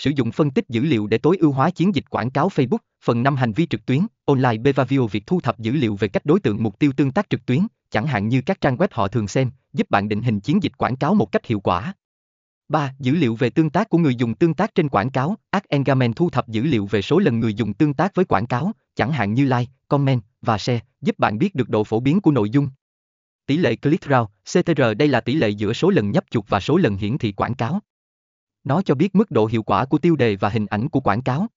Sử dụng phân tích dữ liệu để tối ưu hóa chiến dịch quảng cáo Facebook, phần 5 hành vi trực tuyến, online behavioral. Việc thu thập dữ liệu về cách đối tượng mục tiêu tương tác trực tuyến, chẳng hạn như các trang web họ thường xem, giúp bạn định hình chiến dịch quảng cáo một cách hiệu quả. 3. Dữ liệu về tương tác của người dùng. Tương tác trên quảng cáo, Ad Engagement thu thập dữ liệu về số lần người dùng tương tác với quảng cáo, chẳng hạn như like, comment và share, giúp bạn biết được độ phổ biến của nội dung. Tỷ lệ click-through, CTR. Đây là tỷ lệ giữa số lần nhấp chuột và số lần hiển thị quảng cáo. Nó cho biết mức độ hiệu quả của tiêu đề và hình ảnh của quảng cáo.